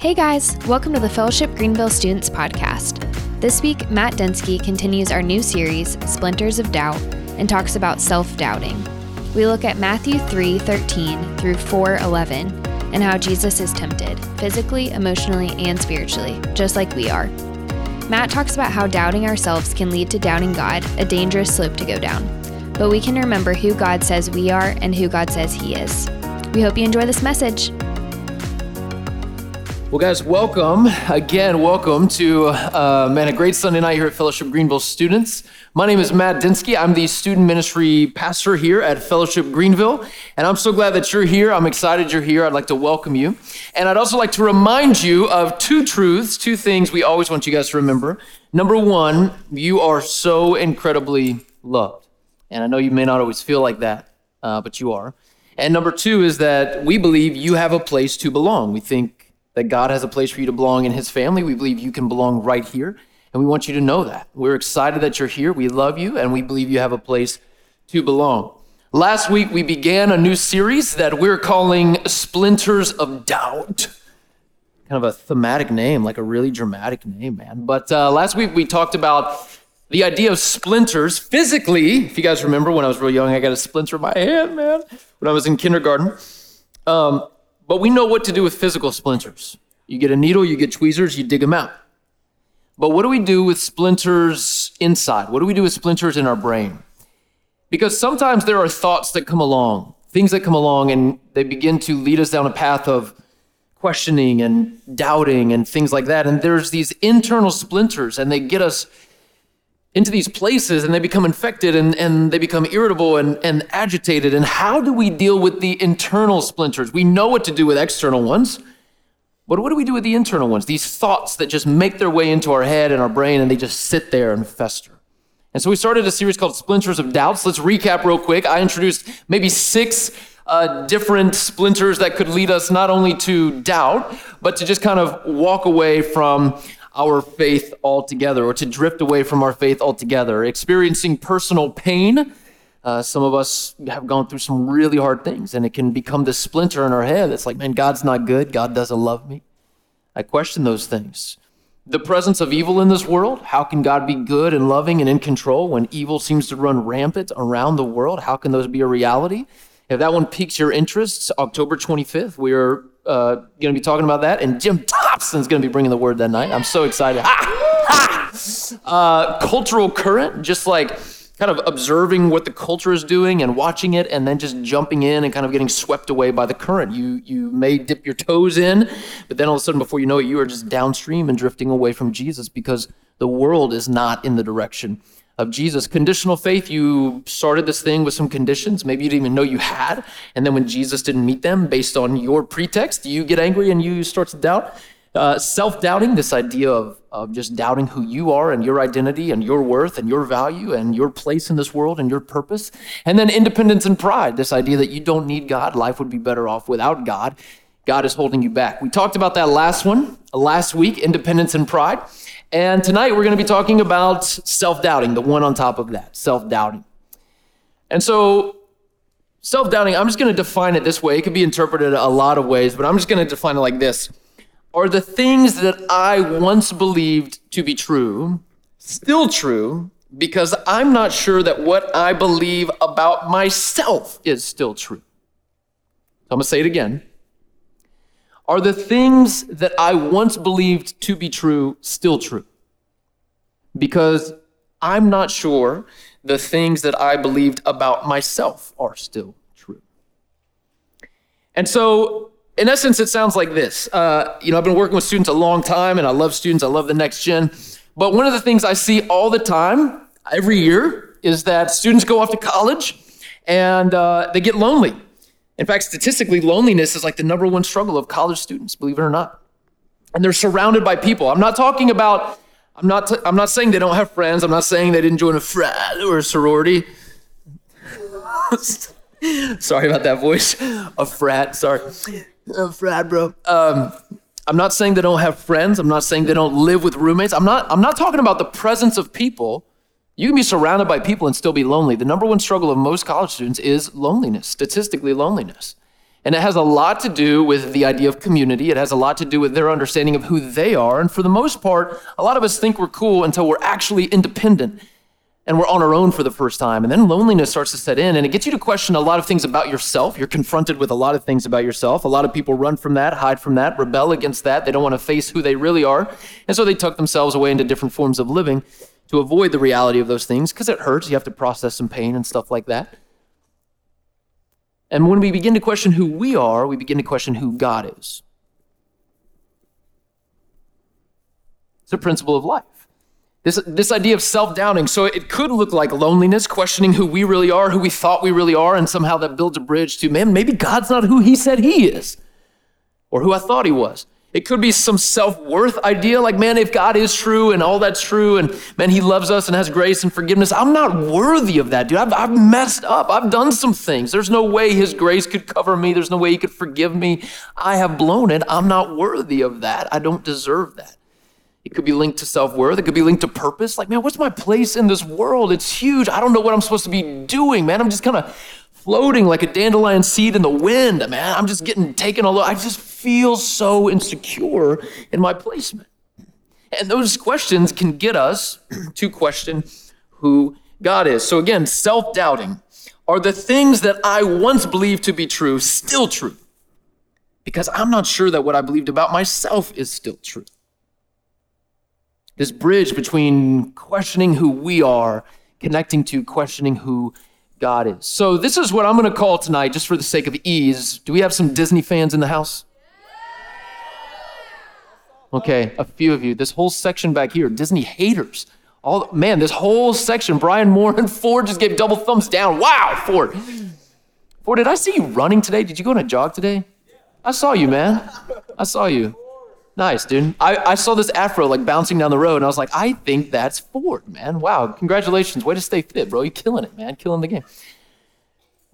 Hey guys, welcome to the Fellowship Greenville Students Podcast. This week, Matt Denske continues our new series, Splinters of Doubt, and talks about self-doubting. We look at Matthew 3:13 through 4:11 and how Jesus is tempted, physically, emotionally, and spiritually, just like we are. Matt talks about how doubting ourselves can lead to doubting God, a dangerous slope to go down. But we can remember who God says we are and who God says He is. We hope you enjoy this message. Well, guys, welcome again. Welcome to a great Sunday night here at Fellowship Greenville Students. My name is Matt Denske. I'm the student ministry pastor here at Fellowship Greenville, and I'm so glad that you're here. I'm excited you're here. I'd like to welcome you, and I'd also like to remind you of two things we always want you guys to remember. Number one, you are so incredibly loved, and I know you may not always feel like that, but you are. And number two is that we believe you have a place to belong. We think that God has a place for you to belong in His family. We believe you can belong right here, and we want you to know that. We're excited that you're here. We love you, and we believe you have a place to belong. Last week, we began a new series that we're calling Splinters of Doubt. Kind of a thematic name, like a really dramatic name, man. But last week, we talked about the idea of splinters physically. If you guys remember, when I was real young, I got a splinter in my hand, man, when I was in kindergarten. But we know what to do with physical splinters. You get a needle, you get tweezers, you dig them out. But what do we do with splinters inside? What do we do with splinters in our brain? Because sometimes there are thoughts that come along, things that come along, and they begin to lead us down a path of questioning and doubting and things like that. And there's these internal splinters, and they get us into these places, and they become infected, and they become irritable and agitated. And how do we deal with the internal splinters? We know what to do with external ones, but what do we do with the internal ones? These thoughts that just make their way into our head and our brain, and they just sit there and fester. And so we started a series called Splinters of Doubts. Let's recap real quick. I introduced maybe six different splinters that could lead us not only to doubt, but to just kind of walk away from our faith altogether, or to drift away from our faith altogether, experiencing personal pain. Some of us have gone through some really hard things, and it can become this splinter in our head. It's like, man, God's not good. God doesn't love me. I question those things. The presence of evil in this world. How can God be good and loving and in control when evil seems to run rampant around the world? How can those be a reality? If that one piques your interest, October 25th, we are going to be talking about that, and Jim Thompson's going to be bringing the word that night. I'm so excited. Cultural current, just like kind of observing what the culture is doing and watching it, and then just jumping in and kind of getting swept away by the current. You may dip your toes in, but then all of a sudden, before you know it, you are just downstream and drifting away from Jesus because the world is not in the direction of Jesus. Conditional faith, you started this thing with some conditions. Maybe you didn't even know you had. And then when Jesus didn't meet them based on your pretext, you get angry and you start to doubt. Self-doubting, this idea of just doubting who you are and your identity and your worth and your value and your place in this world and your purpose. And then independence and pride, this idea that you don't need God. Life would be better off without God. God is holding you back. We talked about that last week, independence and pride. And tonight we're going to be talking about self-doubting, the one on top of that, self-doubting. And so self-doubting, I'm just going to define it this way. It could be interpreted a lot of ways, but I'm just going to define it like this. Are the things that I once believed to be true still true because I'm not sure that what I believe about myself is still true? I'm going to say it again. Are the things that I once believed to be true still true? Because I'm not sure the things that I believed about myself are still true. And so, in essence, it sounds like this. I've been working with students a long time, and I love students. I love the next gen. But one of the things I see all the time, every year, is that students go off to college, and they get lonely. In fact, statistically, loneliness is like the number one struggle of college students, believe it or not. And they're surrounded by people. I'm not saying they don't have friends. I'm not saying they didn't join a frat or a sorority. Sorry about that voice. A frat, sorry. A frat, bro. I'm not saying they don't have friends. I'm not saying they don't live with roommates. I'm not talking about the presence of people. You can be surrounded by people and still be lonely. The number one struggle of most college students is loneliness, statistically loneliness. And it has a lot to do with the idea of community. It has a lot to do with their understanding of who they are. And for the most part, a lot of us think we're cool until we're actually independent and we're on our own for the first time. And then loneliness starts to set in, and it gets you to question a lot of things about yourself. You're confronted with a lot of things about yourself. A lot of people run from that, hide from that, rebel against that. They don't want to face who they really are. And so they tuck themselves away into different forms of living to avoid the reality of those things because it hurts. You have to process some pain and stuff like that. And when we begin to question who we are, we begin to question who God is. It's a principle of life. This idea of self-doubting. So it could look like loneliness, questioning who we really are, who we thought we really are, and somehow that builds a bridge to, man, maybe God's not who he said he is or who I thought he was. It could be some self-worth idea, like, man, if God is true and all that's true, and man, he loves us and has grace and forgiveness, I'm not worthy of that, dude. I've messed up. I've done some things. There's no way his grace could cover me. There's no way he could forgive me. I have blown it. I'm not worthy of that. I don't deserve that. It could be linked to self-worth. It could be linked to purpose. Like, man, what's my place in this world? It's huge. I don't know what I'm supposed to be doing, man. I'm just kind of floating like a dandelion seed in the wind, man. I'm just getting taken all over. I just feel so insecure in my placement. And those questions can get us to question who God is. So again, self-doubting. Are the things that I once believed to be true still true? Because I'm not sure that what I believed about myself is still true. This bridge between questioning who we are, connecting to questioning who God is. So this is what I'm going to call tonight, just for the sake of ease. Do we have some Disney fans in the house? Okay, a few of you. This whole section back here, Disney haters. Man, this whole section, Brian Moore and Ford just gave double thumbs down. Wow, Ford. Ford, did I see you running today? Did you go on a jog today? I saw you, man. I saw you. Nice, dude. I saw this afro like bouncing down the road, and I was like, I think that's Ford, man. Wow, congratulations. Way to stay fit, bro. You're killing it, man. Killing the game.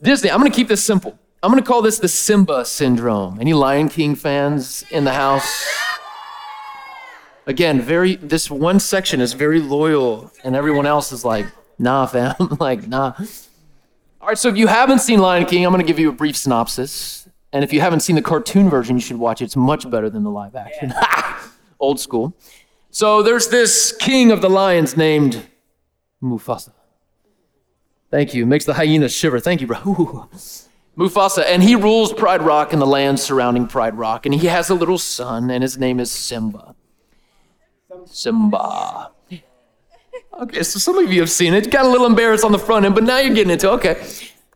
Disney, I'm going to keep this simple. I'm going to call this the Simba syndrome. Any Lion King fans in the house? Again, this one section is very loyal, and everyone else is like, nah, fam. Like, nah. All right, so if you haven't seen Lion King, I'm going to give you a brief synopsis. And if you haven't seen the cartoon version, you should watch it. It's much better than the live action. Yeah. Old school. So there's this king of the lions named Mufasa. Thank you. Makes the hyenas shiver. Thank you, bro. Ooh. Mufasa. And he rules Pride Rock and the land surrounding Pride Rock. And he has a little son, and his name is Simba. Simba. Okay, so some of you have seen it. Got a little embarrassed on the front end, but now you're getting into it. Okay.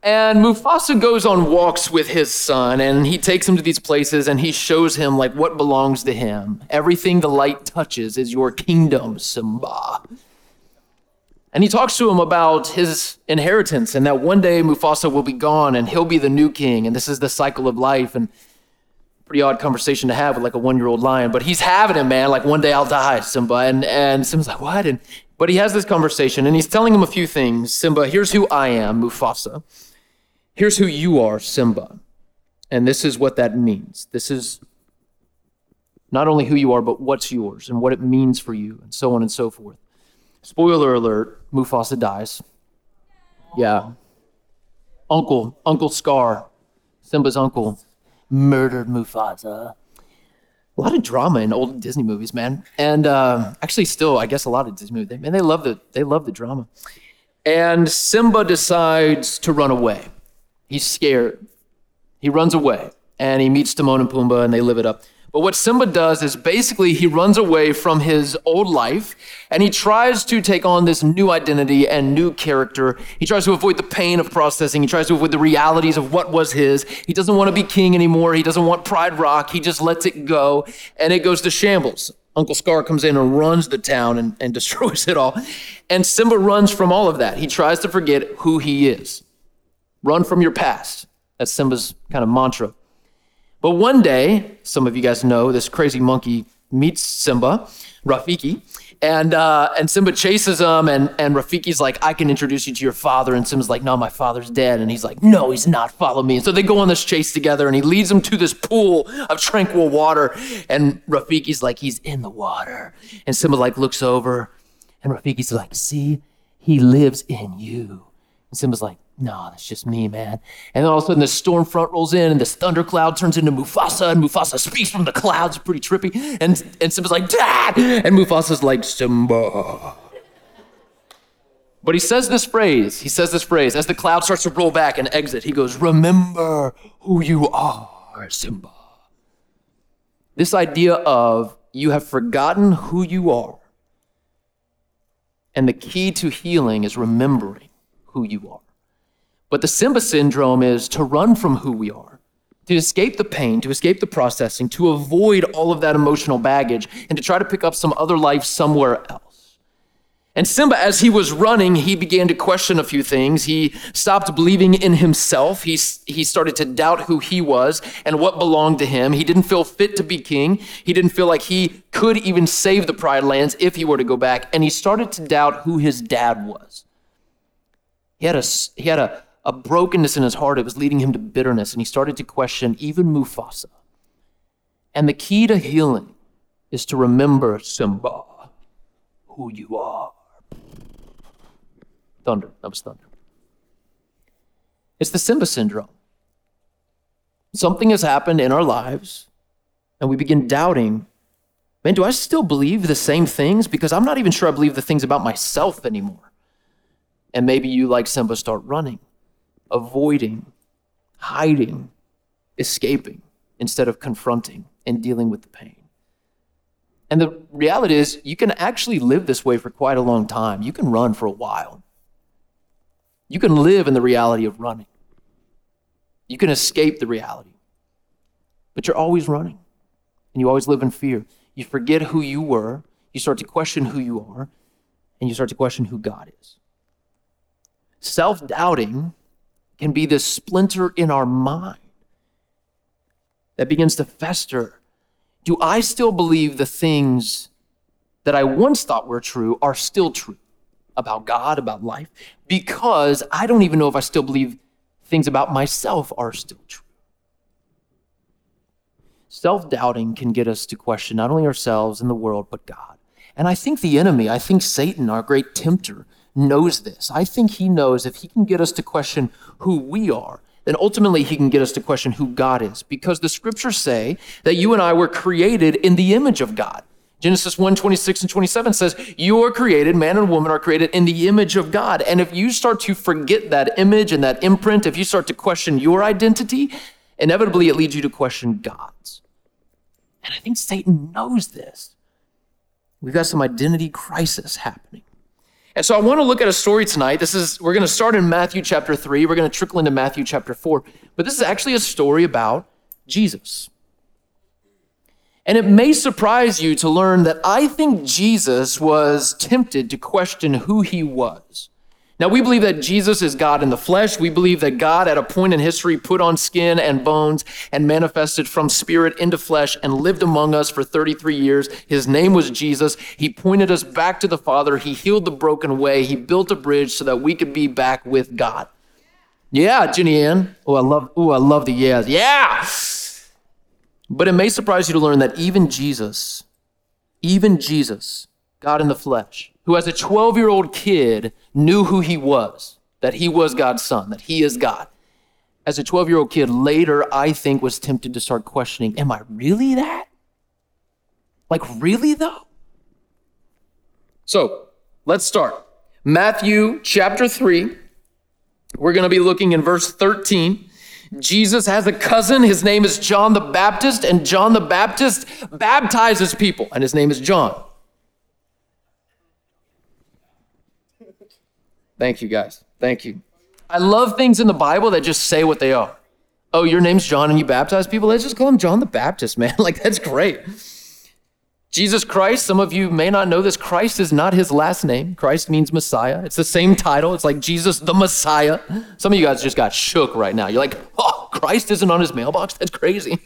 And Mufasa goes on walks with his son, and he takes him to these places, and he shows him like what belongs to him. Everything the light touches is your kingdom, Simba. And he talks to him about his inheritance, and that one day Mufasa will be gone, and he'll be the new king, and this is the cycle of life. And pretty odd conversation to have with like a one-year-old lion, but he's having it, man. Like, one day I'll die, Simba. And Simba's like, what? But he has this conversation, and he's telling him a few things. Simba, here's who I am, Mufasa. Here's who you are, Simba, and this is what that means. This is not only who you are, but what's yours and what it means for you, and so on and so forth. Spoiler alert, Mufasa dies. Yeah. Uncle Scar, Simba's uncle, murdered Mufasa. A lot of drama in old Disney movies, man. And actually still, I guess a lot of Disney movies. Man, they love the drama. And Simba decides to run away. He's scared. He runs away, and he meets Timon and Pumbaa, and they live it up. But what Simba does is basically he runs away from his old life, and he tries to take on this new identity and new character. He tries to avoid the pain of processing. He tries to avoid the realities of what was his. He doesn't want to be king anymore. He doesn't want Pride Rock. He just lets it go, and it goes to shambles. Uncle Scar comes in and runs the town and destroys it all. And Simba runs from all of that. He tries to forget who he is. Run from your past. That's Simba's kind of mantra. But one day, some of you guys know, this crazy monkey meets Simba, Rafiki, and Simba chases him, and Rafiki's like, I can introduce you to your father. And Simba's like, no, my father's dead. And he's like, no, he's not. Follow me. And so they go on this chase together, and he leads him to this pool of tranquil water. And Rafiki's like, he's in the water. And Simba like looks over, and Rafiki's like, see, he lives in you. And Simba's like, no, that's just me, man. And then all of a sudden, the storm front rolls in, and this thundercloud turns into Mufasa, and Mufasa speaks from the clouds, pretty trippy. And Simba's like, Dad! And Mufasa's like, Simba. But he says this phrase, as the cloud starts to roll back and exit, he goes, remember who you are, Simba. This idea of you have forgotten who you are. And the key to healing is remembering who you are. But the Simba syndrome is to run from who we are, to escape the pain, to escape the processing, to avoid all of that emotional baggage, and to try to pick up some other life somewhere else. And Simba, as he was running, he began to question a few things. He stopped believing in himself. He started to doubt who he was and what belonged to him. He didn't feel fit to be king. He didn't feel like he could even save the Pride Lands if he were to go back. And he started to doubt who his dad was. He had a brokenness in his heart. It was leading him to bitterness, and he started to question even Mufasa. And the key to healing is to remember, Simba, who you are. Thunder. That was thunder. It's the Simba syndrome. Something has happened in our lives, and we begin doubting, man, do I still believe the same things? Because I'm not even sure I believe the things about myself anymore. And maybe you, like Simba, start running, avoiding, hiding, escaping, instead of confronting and dealing with the pain. And the reality is, you can actually live this way for quite a long time. You can run for a while. You can live in the reality of running. You can escape the reality. But you're always running, and you always live in fear. You forget who you were, you start to question who you are, and you start to question who God is. Self-doubting can be this splinter in our mind that begins to fester. Do I still believe the things that I once thought were true are still true about God, about life? Because I don't even know if I still believe things about myself are still true. Self-doubting can get us to question not only ourselves and the world, but God. And I think the enemy, I think Satan, our great tempter, knows this. I think he knows if he can get us to question who we are, then ultimately he can get us to question who God is, because the scriptures say that you and I were created in the image of God. Genesis 1:26-27 says, you are created, man and woman are created in the image of God. And if you start to forget that image and that imprint, if you start to question your identity, inevitably it leads you to question God's. And I think Satan knows this. We've got some identity crisis happening. And so I want to look at a story tonight. We're going to start in Matthew chapter 3. We're going to trickle into Matthew chapter 4. But this is actually a story about Jesus. And it may surprise you to learn that I think Jesus was tempted to question who he was. Now, we believe that Jesus is God in the flesh. We believe that God at a point in history put on skin and bones and manifested from spirit into flesh and lived among us for 33 years. His name was Jesus. He pointed us back to the Father. He healed the broken way. He built a bridge so that we could be back with God. Yeah, Jenny Ann. Oh, I love the yes. Yeah. But it may surprise you to learn that even Jesus, God in the flesh, who as a 12-year-old kid knew who he was, that he was God's son, that he is God. As a 12-year-old kid later, I think, was tempted to start questioning, am I really that? Like, really, though? So, let's start. Matthew chapter 3, we're going to be looking in verse 13. Jesus has a cousin. His name is John the Baptist, and John the Baptist baptizes people, and his name is John. Thank you, guys. Thank you. I love things in the Bible that just say what they are. Oh, your name's John and you baptize people? Let's just call him John the Baptist, man. Like, that's great. Jesus Christ, some of you may not know this. Christ is not his last name. Christ means Messiah. It's the same title. It's like Jesus the Messiah. Some of you guys just got shook right now. You're like, oh, Christ isn't on his mailbox? That's crazy.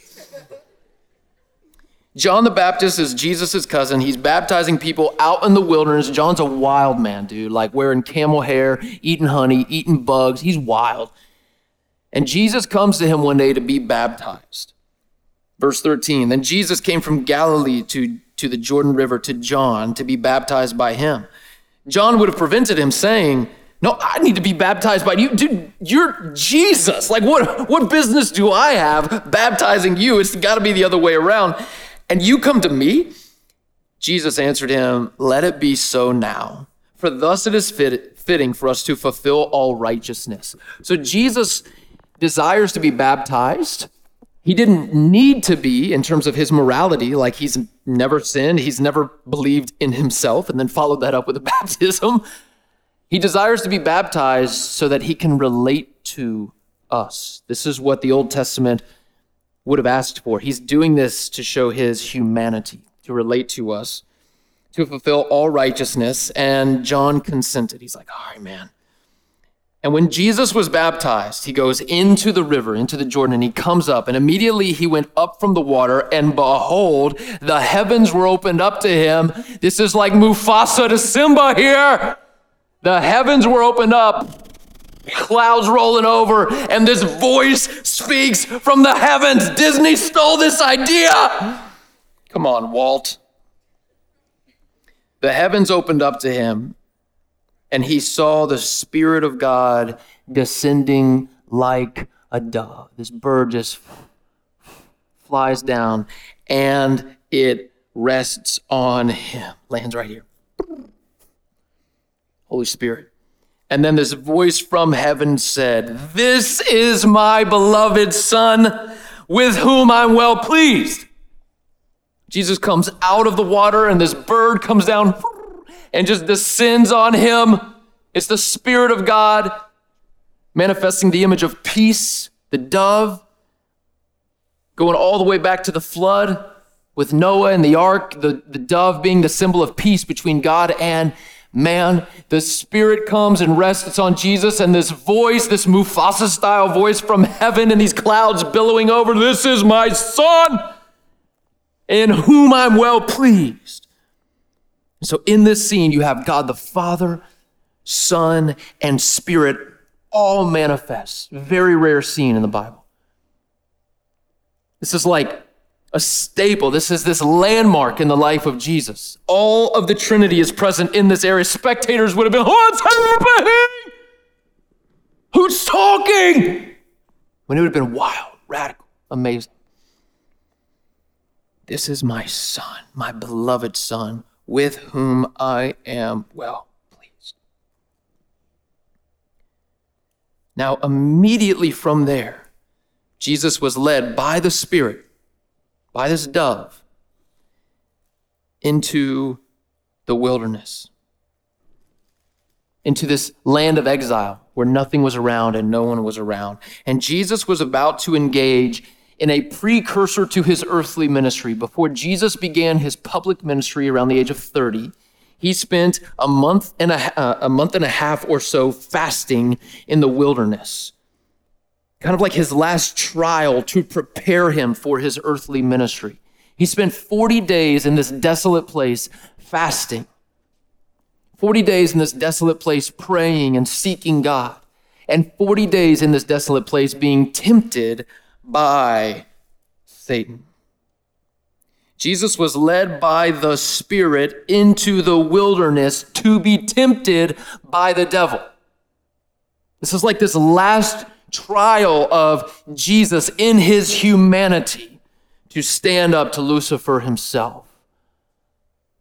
John the Baptist is Jesus' cousin. He's baptizing people out in the wilderness. John's a wild man, dude, like wearing camel hair, eating honey, eating bugs. He's wild. And Jesus comes to him one day to be baptized. Verse 13, then Jesus came from Galilee to the Jordan River to John to be baptized by him. John would have prevented him, saying, No, I need to be baptized by you. Dude, you're Jesus. Like, what business do I have baptizing you? It's got to be the other way around. And you come to me? Jesus answered him, let it be so now, for thus it is fitting for us to fulfill all righteousness. So Jesus desires to be baptized. He didn't need to be in terms of his morality, like he's never sinned, he's never believed in himself, and then followed that up with a baptism. He desires to be baptized so that he can relate to us. This is what the Old Testament would have asked for. He's doing this to show his humanity, to relate to us, to fulfill all righteousness. And John consented. He's like, all right, man. And when Jesus was baptized, he goes into the river, into the Jordan, and he comes up, and immediately he went up from the water, and behold, the heavens were opened up to him. This is like Mufasa to Simba here. The heavens were opened up, clouds rolling over, and this voice speaks from the heavens. Disney stole this idea. Come on, Walt. The heavens opened up to him, and he saw the Spirit of God descending like a dove. This bird just flies down, and it rests on him. Lands right here. Holy Spirit. And then this voice from heaven said, "This is my beloved Son, with whom I'm well pleased." Jesus comes out of the water, and this bird comes down and just descends on him. It's the Spirit of God manifesting the image of peace, the dove, going all the way back to the flood with Noah and the ark, the dove being the symbol of peace between God and man. The Spirit comes and rests on Jesus, and this voice, this Mufasa-style voice from heaven and these clouds billowing over, "This is my Son, in whom I'm well pleased." So in this scene, you have God the Father, Son, and Spirit all manifest. Very rare scene in the Bible. This is like a staple. This is this landmark in the life of Jesus. All of the Trinity is present in this area. Spectators would have been, "What's happening? Who's talking?" When it would have been wild, radical, amazing. "This is my Son, my beloved Son, with whom I am well pleased." Now, immediately from there, Jesus was led by the Spirit, by this dove, into the wilderness, into this land of exile where nothing was around and no one was around. And Jesus was about to engage in a precursor to his earthly ministry. Before Jesus began his public ministry around the age of 30, he spent a month and a half or so fasting in the wilderness, kind of like his last trial to prepare him for his earthly ministry. He spent 40 days in this desolate place fasting, 40 days in this desolate place praying and seeking God, and 40 days in this desolate place being tempted by Satan. Jesus was led by the Spirit into the wilderness to be tempted by the devil. This is like this last trial of Jesus in his humanity to stand up to Lucifer himself.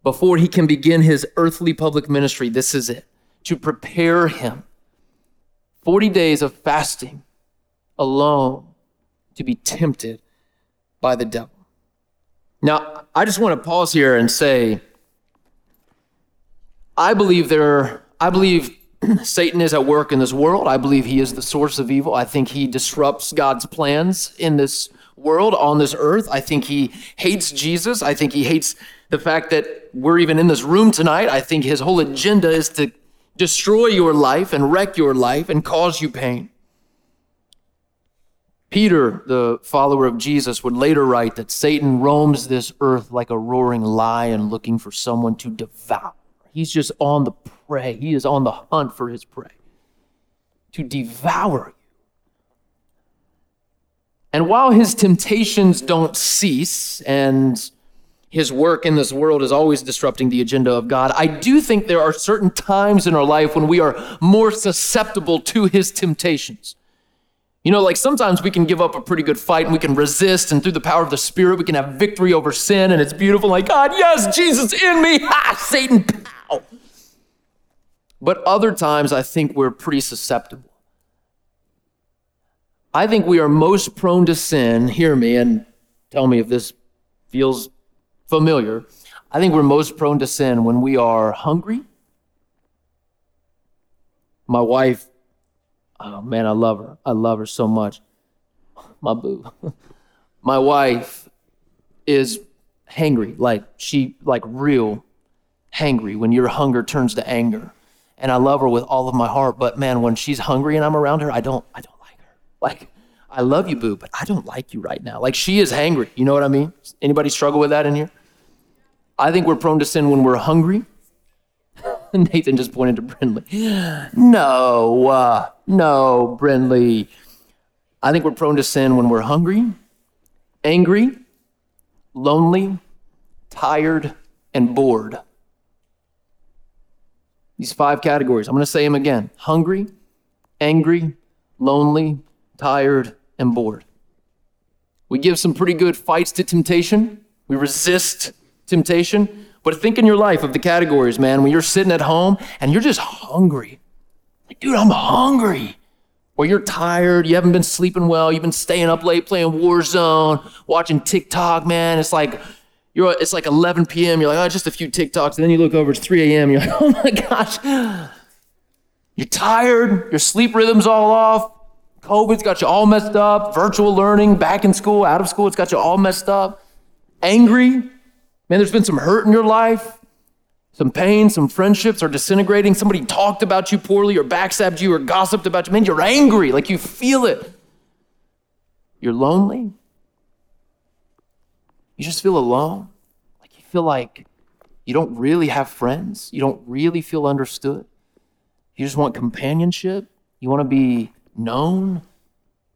Before he can begin his earthly public ministry, this is it, to prepare him. 40 days of fasting alone, to be tempted by the devil. Now, I just want to pause here and say, I believe Satan is at work in this world. I believe he is the source of evil. I think he disrupts God's plans in this world, on this earth. I think he hates Jesus. I think he hates the fact that we're even in this room tonight. I think his whole agenda is to destroy your life and wreck your life and cause you pain. Peter, the follower of Jesus, would later write that Satan roams this earth like a roaring lion looking for someone to devour. He's just on the prey. He is on the hunt for his prey, to devour you. And while his temptations don't cease and his work in this world is always disrupting the agenda of God. I do think there are certain times in our life when we are more susceptible to his temptations. You know, like sometimes we can give up a pretty good fight and we can resist, and through the power of the Spirit, we can have victory over sin, and it's beautiful. Like, God, yes, Jesus in me. Ha, Satan, pow. But other times, I think we're pretty susceptible. I think we are most prone to sin. Hear me and tell me if this feels familiar. I think we're most prone to sin when we are hungry. My wife, oh man, I love her. I love her so much. My boo. My wife is hangry, like real hangry, when your hunger turns to anger. And I love her with all of my heart, but man, when she's hungry and I'm around her, I don't like her. Like, I love you, boo, but I don't like you right now. Like, she is hangry. You know what I mean? Anybody struggle with that in here? I think we're prone to sin when we're hungry. Nathan just pointed to Brindley. No, Brindley. I think we're prone to sin when we're hungry, angry, lonely, tired, and bored. These 5 categories. I'm going to say them again. Hungry, angry, lonely, tired, and bored. We give some pretty good fights to temptation. We resist temptation. But think in your life of the categories, man, when you're sitting at home and you're just hungry. Like, dude, I'm hungry. Or you're tired, you haven't been sleeping well, you've been staying up late playing Warzone, watching TikTok, man. It's like 11 p.m. You're like, oh, just a few TikToks. And then you look over, it's 3 a.m. You're like, oh my gosh. You're tired. Your sleep rhythm's all off. COVID's got you all messed up. Virtual learning, back in school, out of school, it's got you all messed up. Angry. Man, there's been some hurt in your life. Some pain, some friendships are disintegrating. Somebody talked about you poorly or backstabbed you or gossiped about you. Man, you're angry. Like, you feel it. You're lonely. You just feel alone. Like, you feel like you don't really have friends. You don't really feel understood. You just want companionship. You want to be known,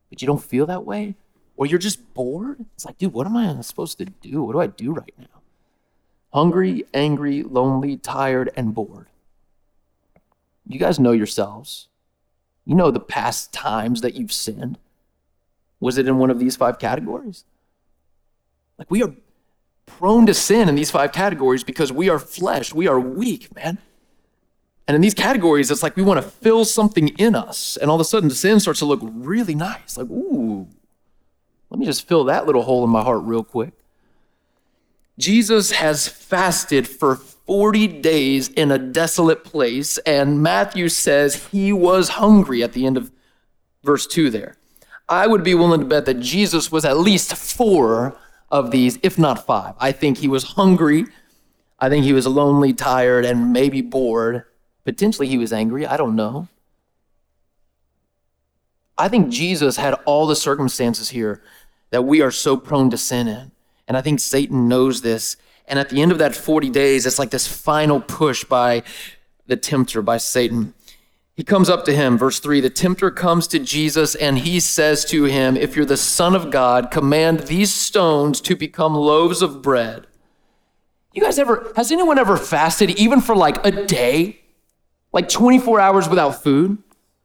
but you don't feel that way. Or you're just bored. It's like, dude, what am I supposed to do? What do I do right now? Hungry, angry, lonely, tired, and bored. You guys know yourselves. You know the past times that you've sinned. Was it in one of these 5 categories? Like, we are prone to sin in these 5 categories because we are flesh. We are weak, man. And in these categories, it's like we want to fill something in us. And all of a sudden, sin starts to look really nice. Like, ooh, let me just fill that little hole in my heart real quick. Jesus has fasted for 40 days in a desolate place. And Matthew says he was hungry at the end of verse 2 there. I would be willing to bet that Jesus was at least 4 of these, if not 5. I think he was hungry. I think he was lonely, tired, and maybe bored. Potentially he was angry. I don't know. I think Jesus had all the circumstances here that we are so prone to sin in. And I think Satan knows this. And at the end of that 40 days, it's like this final push by the tempter, by Satan. He comes up to him, verse 3, the tempter comes to Jesus and he says to him, if you're the Son of God, command these stones to become loaves of bread. You guys has anyone ever fasted even for like a day? Like 24 hours without food?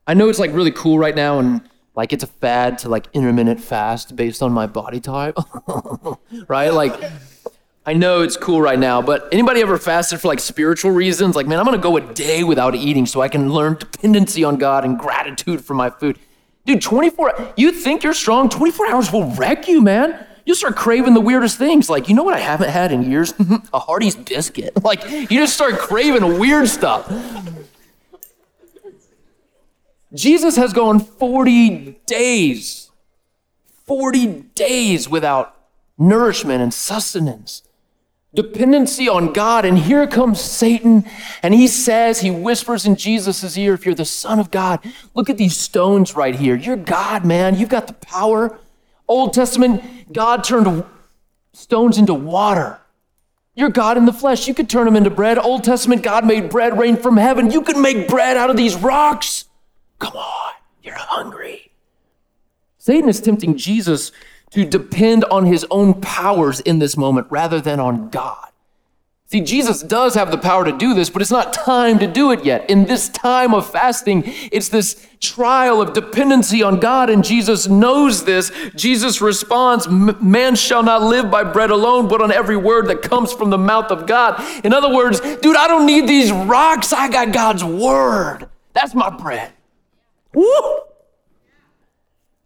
I know it's like really cool right now and like it's a fad to like intermittent fast based on my body type, right? Like, I know it's cool right now, but anybody ever fasted for like spiritual reasons? Like, man, I'm going to go a day without eating so I can learn dependency on God and gratitude for my food. Dude, 24, you think you're strong? 24 hours will wreck you, man. You'll start craving the weirdest things. Like, you know what I haven't had in years? A Hardee's biscuit. Like, you just start craving weird stuff. Jesus has gone 40 days without nourishment and sustenance. Dependency on God, and here comes Satan, and he whispers in Jesus' ear, if you're the Son of God, look at these stones right here. You're God, man. You've got the power. Old Testament, God turned stones into water. You're God in the flesh. You could turn them into bread. Old Testament, God made bread rain from heaven. You could make bread out of these rocks. Come on, you're hungry. Satan is tempting Jesus to depend on his own powers in this moment rather than on God. See, Jesus does have the power to do this, but it's not time to do it yet. In this time of fasting, it's this trial of dependency on God, and Jesus knows this. Jesus responds, man shall not live by bread alone, but on every word that comes from the mouth of God. In other words, dude, I don't need these rocks. I got God's word. That's my bread. Woo!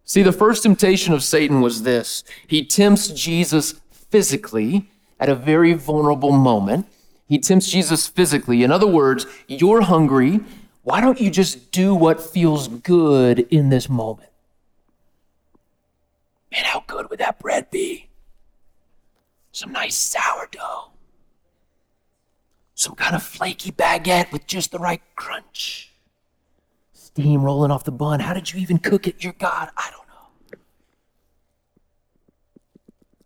See, the first temptation of Satan was this. He tempts Jesus physically at a very vulnerable moment. He tempts Jesus physically. In other words, you're hungry. Why don't you just do what feels good in this moment? Man, how good would that bread be? Some nice sourdough. Some kind of flaky baguette with just the right crunch. Steam rolling off the bun. How did you even cook it? You're God. I don't know.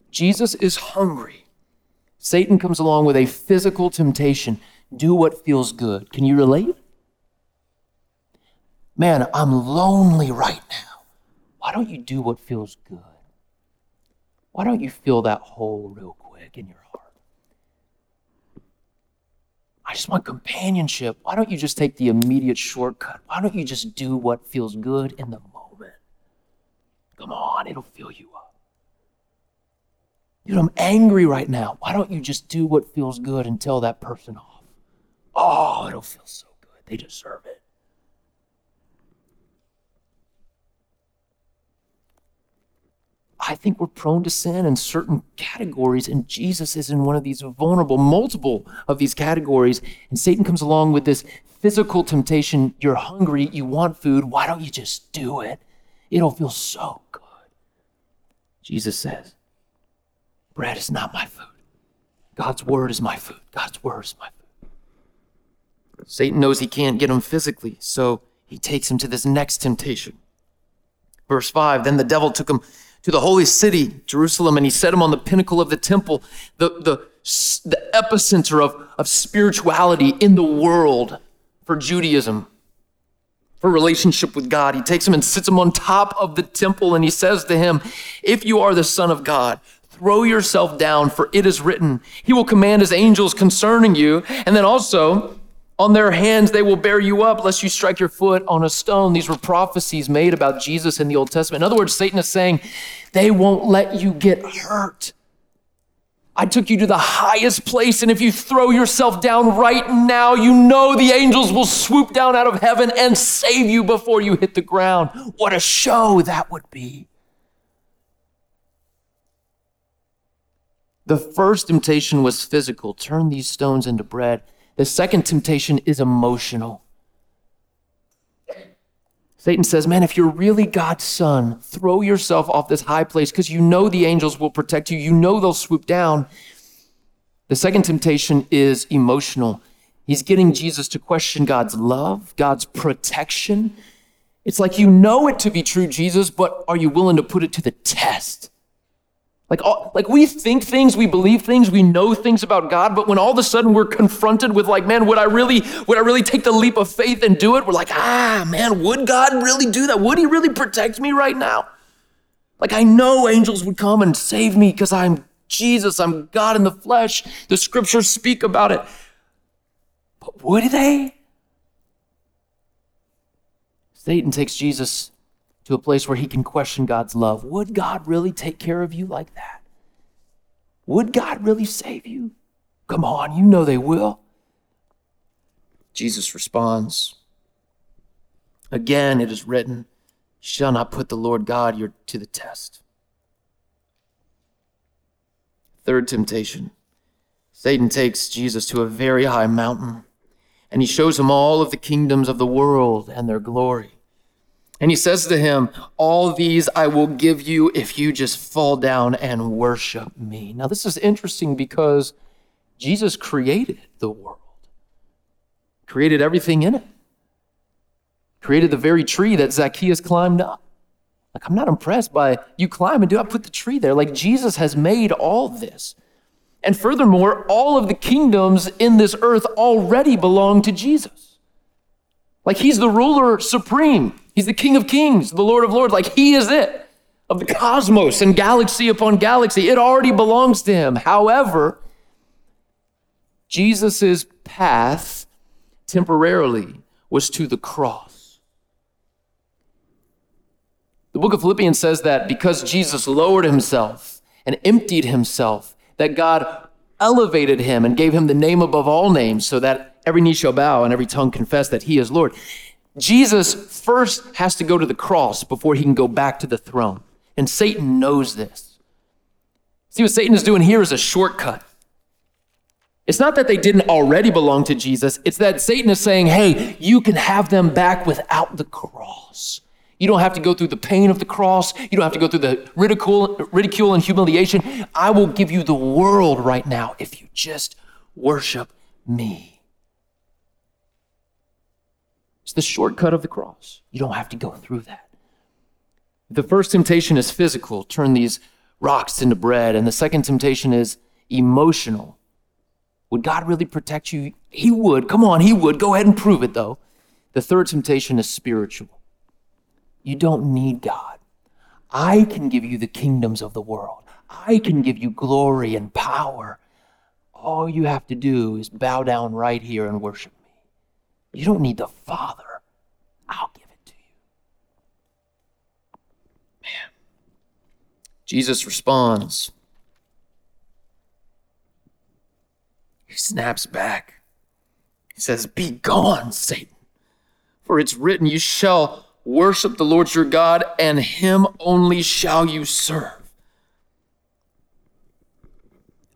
Jesus is hungry. Satan comes along with a physical temptation. Do what feels good. Can you relate? Man, I'm lonely right now. Why don't you do what feels good? Why don't you fill that hole real quick in your heart? I just want companionship. Why don't you just take the immediate shortcut? Why don't you just do what feels good in the moment? Come on, it'll fill you up. Dude, I'm angry right now. Why don't you just do what feels good and tell that person off? Oh, it'll feel so good. They deserve it. I think we're prone to sin in certain categories, and Jesus is in one of these multiple of these categories, and Satan comes along with this physical temptation. You're hungry. You want food. Why don't you just do it? It'll feel so good. Jesus says, bread is not my food. God's word is my food. God's word is my food. Satan knows he can't get him physically, so he takes him to this next temptation. Verse 5, then the devil took him to the holy city, Jerusalem, and he set him on the pinnacle of the temple, the epicenter of spirituality in the world for Judaism, for relationship with God. He takes him and sits him on top of the temple, and he says to him, if you are the Son of God, throw yourself down, for it is written, he will command his angels concerning you. And then also on their hands, they will bear you up lest you strike your foot on a stone. These were prophecies made about Jesus in the Old Testament. In other words, Satan is saying, they won't let you get hurt. I took you to the highest place. And if you throw yourself down right now, you know the angels will swoop down out of heaven and save you before you hit the ground. What a show that would be. The first temptation was physical. Turn these stones into bread. The second temptation is emotional. Satan says, man, if you're really God's son, throw yourself off this high place because you know the angels will protect you. You know they'll swoop down. The second temptation is emotional. He's getting Jesus to question God's love, God's protection. It's like, you know it to be true, Jesus, but are you willing to put it to the test? Like we think things, we believe things, we know things about God, but when all of a sudden we're confronted with like, man, would I really take the leap of faith and do it? We're like, man, would God really do that? Would he really protect me right now? Like, I know angels would come and save me because I'm Jesus, I'm God in the flesh. The scriptures speak about it. But would they? Satan takes Jesus to a place where he can question God's love. Would God really take care of you like that? Would God really save you? Come on, you know they will. Jesus responds, again, it is written, shall not put the Lord God to the test. Third temptation, Satan takes Jesus to a very high mountain, and he shows him all of the kingdoms of the world and their glory. And he says to him, all these I will give you if you just fall down and worship me. Now, this is interesting because Jesus created the world, created everything in it, created the very tree that Zacchaeus climbed up. Like, I'm not impressed by you climbing, dude. I put the tree there. Like, Jesus has made all this. And furthermore, all of the kingdoms in this earth already belong to Jesus. Like, he's the ruler supreme. He's the King of Kings, the Lord of Lords. Like, he is it. of the cosmos and galaxy upon galaxy. It already belongs to him. However, Jesus's path temporarily was to the cross. The book of Philippians says that because Jesus lowered himself and emptied himself, that God elevated him and gave him the name above all names, so that every knee shall bow and every tongue confess that he is Lord. Jesus first has to go to the cross before he can go back to the throne. And Satan knows this. See, what Satan is doing here is a shortcut. It's not that they didn't already belong to Jesus. It's that Satan is saying, hey, you can have them back without the cross. You don't have to go through the pain of the cross. You don't have to go through the ridicule and humiliation. I will give you the world right now if you just worship me. It's the shortcut of the cross. You don't have to go through that. The first temptation is physical. Turn these rocks into bread. And the second temptation is emotional. Would God really protect you? He would. Come on, he would. Go ahead and prove it, though. The third temptation is spiritual. You don't need God. I can give you the kingdoms of the world. I can give you glory and power. All you have to do is bow down right here and worship me. You don't need the Father. I'll give it to you. Man. Jesus responds. He snaps back. He says, "Be gone, Satan, for it's written, you shall worship the Lord your God, and him only shall you serve."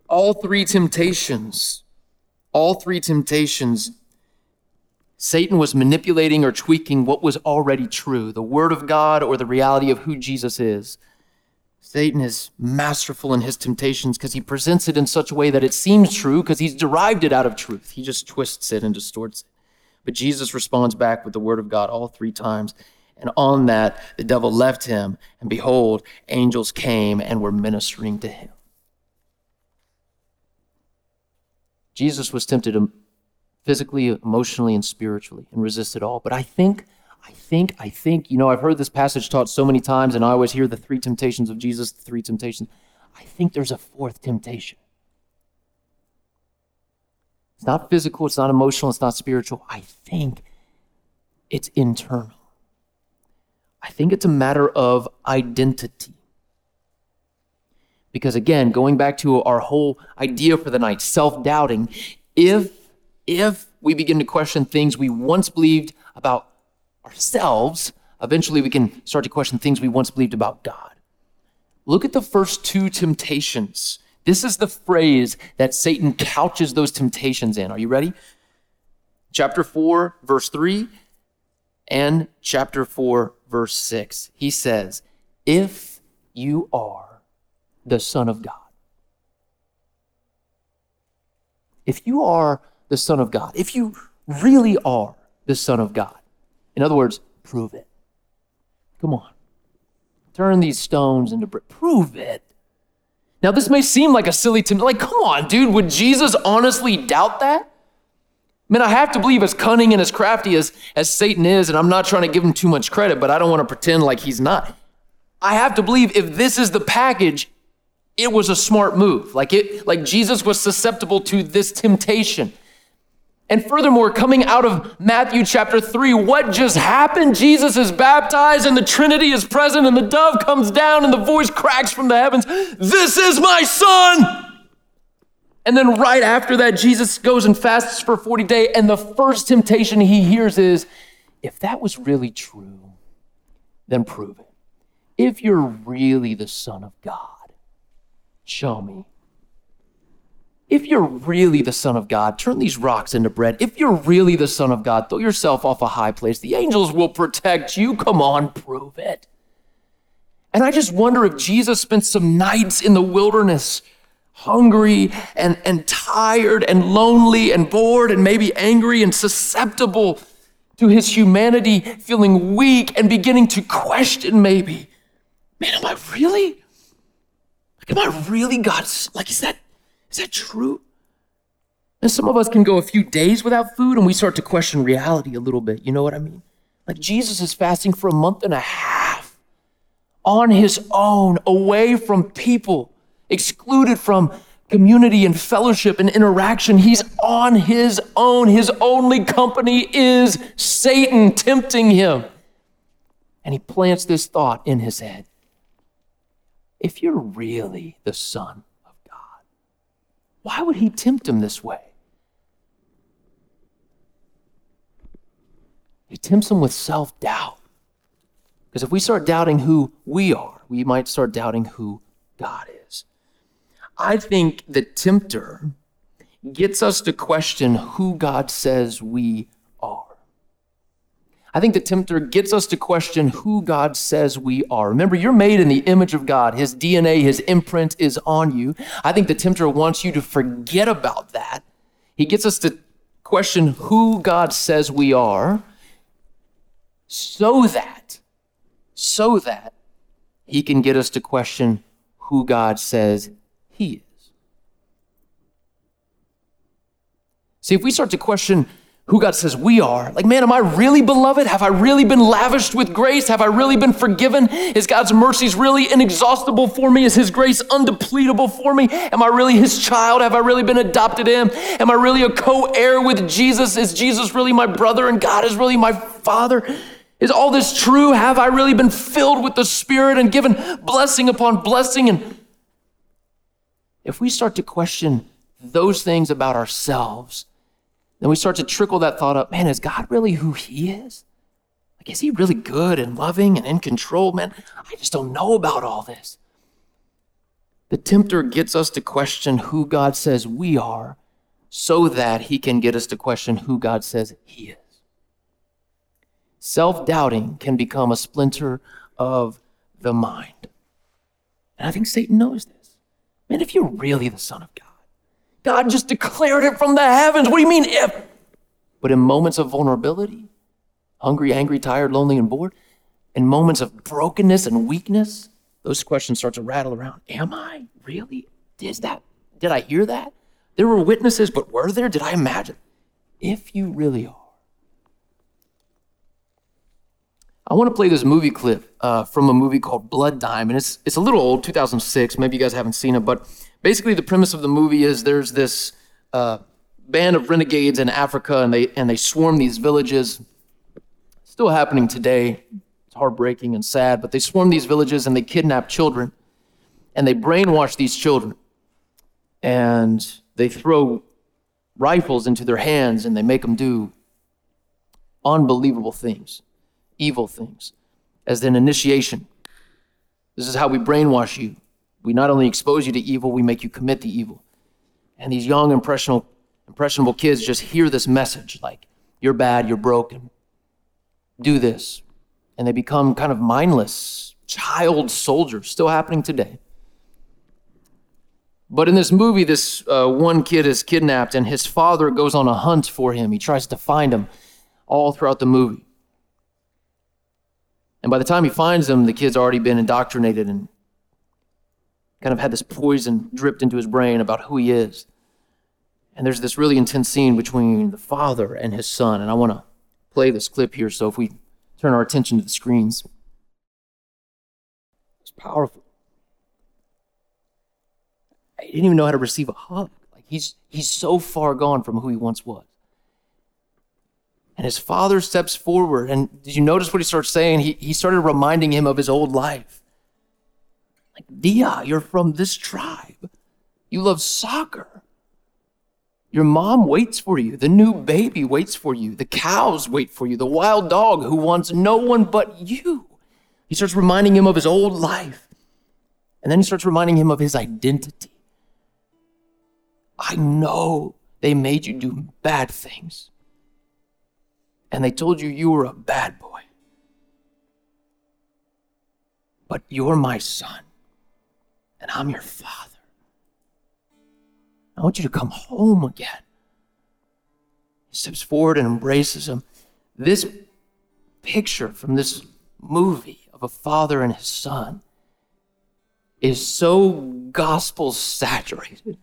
All three temptations, Satan was manipulating or tweaking what was already true, the word of God or the reality of who Jesus is. Satan is masterful in his temptations because he presents it in such a way that it seems true because he's derived it out of truth. He just twists it and distorts it. But Jesus responds back with the word of God all three times. And on that, the devil left him, and behold, angels came and were ministering to him. Jesus was tempted physically, emotionally, and spiritually, and resisted all. But I think, you know, I've heard this passage taught so many times, and I always hear the three temptations of Jesus, the three temptations. I think there's a fourth temptation. It's not physical, it's not emotional, it's not spiritual. I think it's internal. I think it's a matter of identity. Because again, going back to our whole idea for the night, self-doubting, if we begin to question things we once believed about ourselves, eventually we can start to question things we once believed about God. Look at the first two temptations. This is the phrase that Satan couches those temptations in. Are you ready? Chapter 4, verse 3, and chapter 4, verse 6. He says, "If you are the Son of God." If you are the Son of God, if you really are the Son of God, in other words, prove it. Come on. Turn these stones into bread. Prove it. Now, this may seem like a silly temptation. Like, come on, dude, would Jesus honestly doubt that? Man, I have to believe, as cunning and as crafty as Satan is, and I'm not trying to give him too much credit, but I don't want to pretend like he's not. I have to believe if this is the package, it was a smart move. Like Jesus was susceptible to this temptation. And furthermore, coming out of Matthew chapter 3, what just happened? Jesus is baptized and the Trinity is present and the dove comes down and the voice cracks from the heavens, "This is my son!" And then right after that, Jesus goes and fasts for 40 days, and the first temptation he hears is, if that was really true, then prove it. If you're really the Son of God, show me. If you're really the Son of God, turn these rocks into bread. If you're really the Son of God, throw yourself off a high place. The angels will protect you. Come on, prove it. And I just wonder if Jesus spent some nights in the wilderness, hungry and tired and lonely and bored and maybe angry and susceptible to his humanity, feeling weak and beginning to question maybe, man, am I really God's, like, is that true? And some of us can go a few days without food and we start to question reality a little bit. You know what I mean? Like Jesus is fasting for a month and a half. on his own, away from people, excluded from community and fellowship and interaction. He's on his own. His only company is Satan tempting him. And he plants this thought in his head. If you're really the Son of God, why would he tempt him this way? He tempts him with self-doubt. Because if we start doubting who we are, we might start doubting who God is. I think the tempter gets us to question who God says we are. I think the tempter gets us to question who God says we are. Remember, you're made in the image of God. His DNA, his imprint is on you. I think the tempter wants you to forget about that. He gets us to question who God says we are so that he can get us to question who God says he is. See, if we start to question who God says we are, like, man, am I really beloved? Have I really been lavished with grace? Have I really been forgiven? Is God's mercies really inexhaustible for me? Is his grace undepletable for me? Am I really his child? Have I really been adopted in? Am I really a co-heir with Jesus? Is Jesus really my brother and God is really my Father? Is all this true? Have I really been filled with the Spirit and given blessing upon blessing? And if we start to question those things about ourselves, then we start to trickle that thought up, man, is God really who he is? Like, is he really good and loving and in control? Man, I just don't know about all this. The tempter gets us to question who God says we are so that he can get us to question who God says he is. Self-doubting can become a splinter of the mind. And I think Satan knows this. Man, if you're really the Son of God, God just declared it from the heavens. What do you mean if? But in moments of vulnerability, hungry, angry, tired, lonely, and bored, in moments of brokenness and weakness, those questions start to rattle around. Am I really? Did I hear that? There were witnesses, but were there? Did I imagine? If you really are. I want to play this movie clip from a movie called Blood Diamond. It's a little old, 2006. Maybe you guys haven't seen it, but basically the premise of the movie is there's this band of renegades in Africa, and they swarm these villages. It's still happening today. It's heartbreaking and sad, but they swarm these villages and they kidnap children, and they brainwash these children, and they throw rifles into their hands and they make them do unbelievable things. Evil things, as an initiation. This is how we brainwash you. We not only expose you to evil, we make you commit the evil. And these young, impressionable kids just hear this message, like, you're bad, you're broken, do this. And they become kind of mindless child soldiers, still happening today. But in this movie, this one kid is kidnapped, and his father goes on a hunt for him. He tries to find him all throughout the movie. And by the time he finds them, the kid's already been indoctrinated and kind of had this poison dripped into his brain about who he is. And there's this really intense scene between the father and his son. And I want to play this clip here. So if we turn our attention to the screens. It's powerful. He didn't even know how to receive a hug. Like he's so far gone from who he once was. And his father steps forward, and did you notice what he starts saying? He started reminding him of his old life. Like, Dia, you're from this tribe. You love soccer. Your mom waits for you. The new baby waits for you. The cows wait for you. The wild dog who wants no one but you. He starts reminding him of his old life. And then he starts reminding him of his identity. I know they made you do bad things. And they told you you were a bad boy. But you're my son, and I'm your father. I want you to come home again. He steps forward and embraces him. This picture from this movie of a father and his son is so gospel-saturated.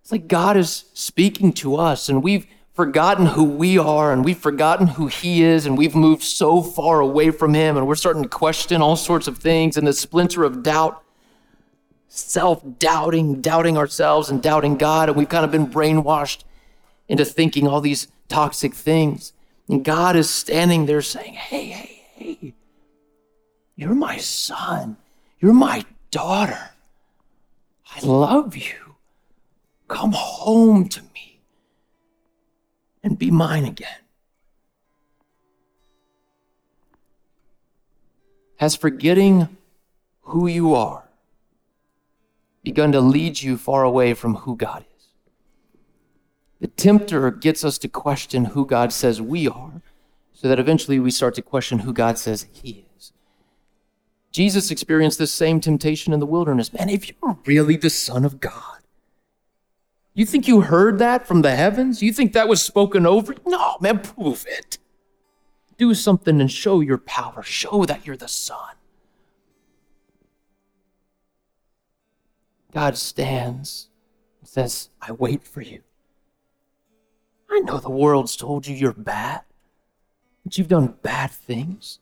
It's like God is speaking to us, and we've forgotten who we are, and we've forgotten who he is, and we've moved so far away from him, and we're starting to question all sorts of things, and the splinter of doubt, self-doubting, doubting ourselves and doubting God, and we've kind of been brainwashed into thinking all these toxic things. And God is standing there saying, hey, you're my son. You're my daughter. I love you. Come home to me and be mine again. Has forgetting who you are begun to lead you far away from who God is? The tempter gets us to question who God says we are, so that eventually we start to question who God says he is. Jesus experienced this same temptation in the wilderness. Man, if you're really the Son of God, you think you heard that from the heavens? You think that was spoken over? No, man, prove it. Do something and show your power. Show that you're the Son. God stands and says, I wait for you. I know the world's told you you're bad, that you've done bad things,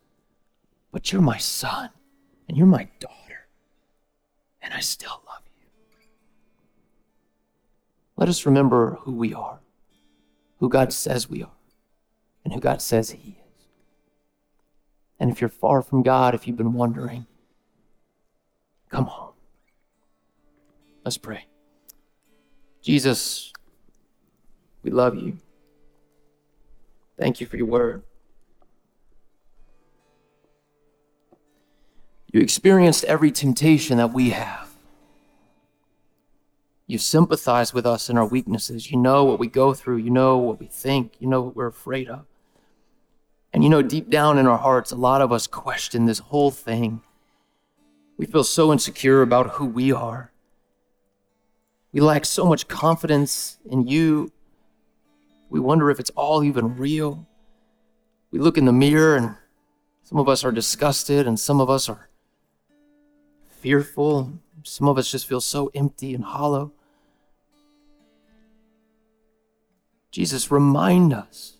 but you're my son, and you're my daughter, and I still love you. Let us remember who we are, who God says we are, and who God says he is. And if you're far from God, if you've been wondering, come home. Let's pray. Jesus, we love you. Thank you for your word. You experienced every temptation that we have. You sympathize with us in our weaknesses. You know what we go through. You know what we think. You know what we're afraid of. And you know deep down in our hearts, a lot of us question this whole thing. We feel so insecure about who we are. We lack so much confidence in you. We wonder if it's all even real. We look in the mirror and some of us are disgusted and some of us are fearful. Some of us just feel so empty and hollow. Jesus, remind us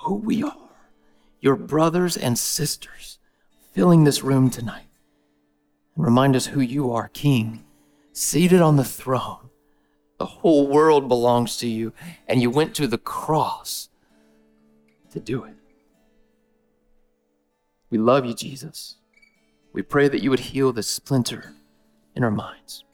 who we are, your brothers and sisters filling this room tonight. And remind us who you are, King, seated on the throne. The whole world belongs to you, and you went to the cross to do it. We love you, Jesus. We pray that you would heal this splinter in our minds.